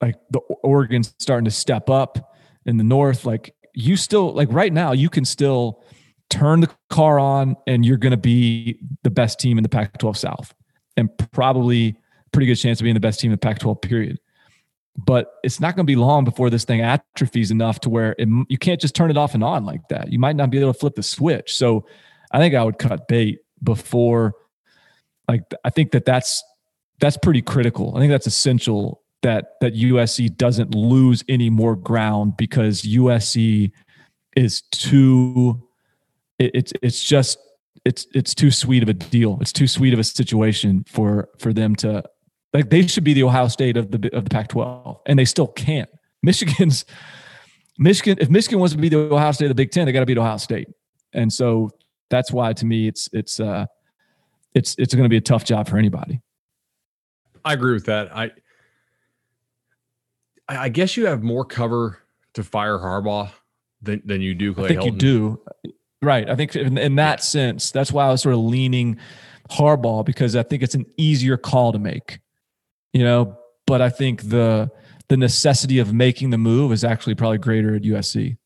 like the Oregon starting to step up in the North. Like you still, like right now, you can still turn the car on and you're going to be the best team in the Pac-12 South and probably pretty good chance of being the best team in the Pac-12 period. But it's not going to be long before this thing atrophies enough to where you can't just turn it off and on like that. You might not be able to flip the switch. So I think I would cut bait before. Like, I think that's pretty critical. I think that's essential that USC doesn't lose any more ground because USC is too. It's too sweet of a deal. It's too sweet of a situation for them to. Like they should be the Ohio State of the Pac-12, and they still can't. Michigan. If Michigan wants to be the Ohio State of the Big Ten, they got to beat Ohio State, and so that's why to me it's going to be a tough job for anybody. I agree with that. I guess you have more cover to fire Harbaugh than you do Clay Helton. I think you do, right? I think in that sense, that's why I was sort of leaning Harbaugh because I think it's an easier call to make. But I think the necessity of making the move is actually probably greater at USC.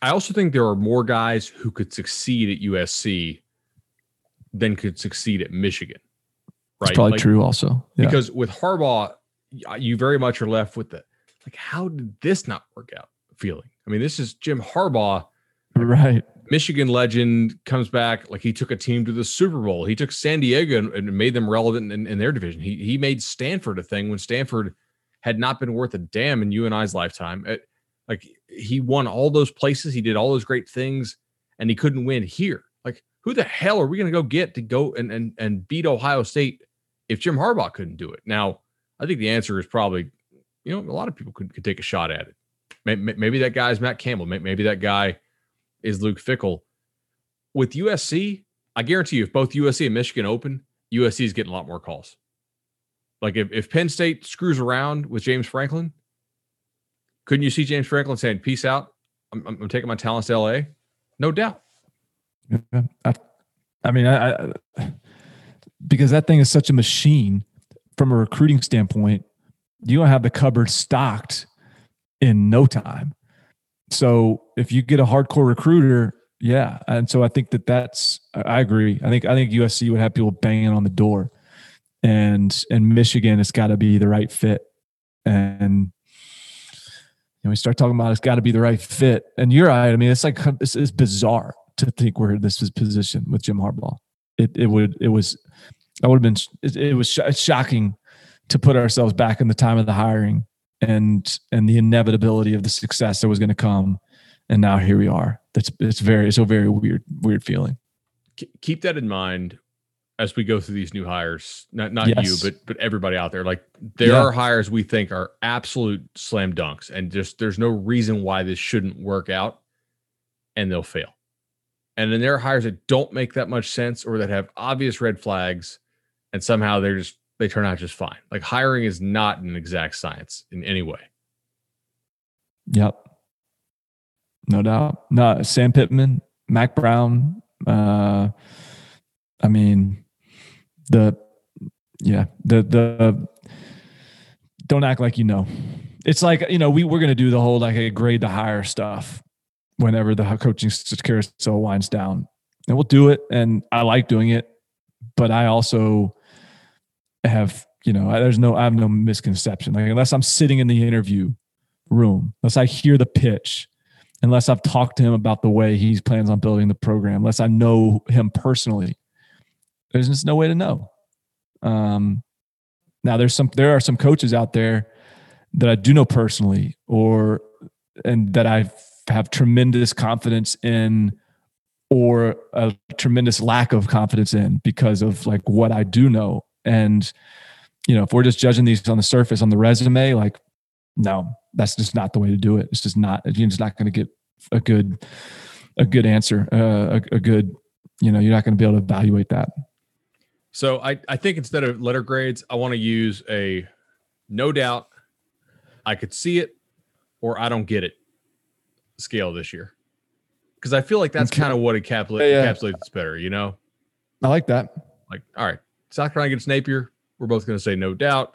I also think there are more guys who could succeed at USC than could succeed at Michigan. Right? It's probably true also. Yeah. Because with Harbaugh, you very much are left with the, like, how did this not work out feeling? I mean, this is Jim Harbaugh. Right. Michigan legend comes back. Like he took a team to the Super Bowl. He took San Diego and made them relevant in their division. He made Stanford a thing when Stanford had not been worth a damn in you and I's lifetime. Like he won all those places. He did all those great things and he couldn't win here. Like who the hell are we going to go get to go and beat Ohio State if Jim Harbaugh couldn't do it? Now, I think the answer is probably, a lot of people could take a shot at it. Maybe that guy is Matt Campbell. Maybe that guy is Luke Fickell. With USC, I guarantee you, if both USC and Michigan open, USC is getting a lot more calls. Like if Penn State screws around with James Franklin, couldn't you see James Franklin saying, peace out, I'm taking my talents to LA? No doubt. Yeah, I mean, because that thing is such a machine from a recruiting standpoint, you don't have the cupboard stocked in no time. So if you get a hardcore recruiter, yeah. And so I think that's, I agree. I think USC would have people banging on the door, and Michigan, it's got to be the right fit. And we start talking about it's got to be the right fit. And you're right. I mean, it's like, it's bizarre to think we're in this position with Jim Harbaugh. It was shocking to put ourselves back in the time of the hiring and the inevitability of the success that was going to come. And now here we are. It's a very weird feeling. Keep that in mind as we go through these new hires, not yes, you, but everybody out there. Like there are hires we think are absolute slam dunks and just, there's no reason why this shouldn't work out and they'll fail. And then there are hires that don't make that much sense or that have obvious red flags and somehow they're just they turn out just fine. Like, hiring is not an exact science in any way. Yep. No doubt. No, Sam Pittman, Mack Brown. I mean, don't act like, you know, it's like, you know, we're going to do the whole, like, a grade to hire stuff whenever the coaching carousel winds down, and we'll do it. And I like doing it, but I also have, you know, I have no misconception. Like, unless I'm sitting in the interview room, unless I hear the pitch, unless I've talked to him about the way he plans on building the program, unless I know him personally, there's just no way to know. Now there are some coaches out there that I do know personally, and that I have tremendous confidence in, or a tremendous lack of confidence in, because of, like, what I do know. And, you know, if we're just judging these on the surface, on the resume, like, no, that's just not the way to do it. It's just not. You're just not going to get a good answer. You're not going to be able to evaluate that. So I think instead of letter grades, I want to use a no doubt, I could see it, or I don't get it scale this year, because I feel like that's kind of what encapsulates better. You know, I like that. Like, all right, South Carolina gets Napier. We're both going to say no doubt.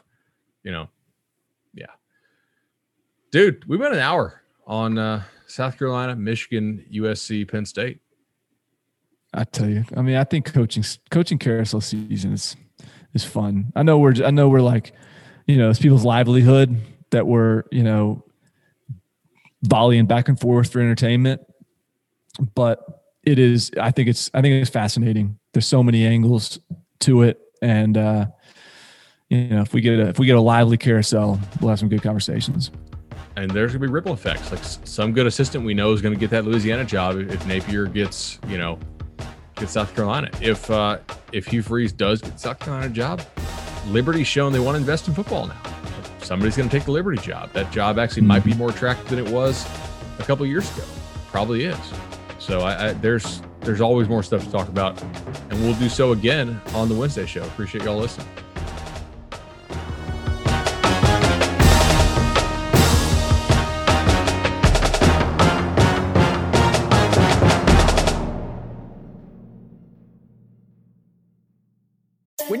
You know. Dude, we went an hour on South Carolina, Michigan, USC, Penn State. I tell you, I mean, I think coaching carousel season is fun. I know we're like, you know, it's people's livelihood that we're, you know, volleying back and forth for entertainment, but it is. I think it's fascinating. There's so many angles to it, and you know, if we get a lively carousel, we'll have some good conversations. And there's going to be ripple effects. Like, some good assistant we know is going to get that Louisiana job if Napier gets, you know, gets South Carolina. If Hugh Freeze does get South Carolina job, Liberty's shown they want to invest in football now. Somebody's going to take the Liberty job. That job actually might be more attractive than it was a couple of years ago. Probably is. So there's always more stuff to talk about, and we'll do so again on the Wednesday show. Appreciate y'all listening. When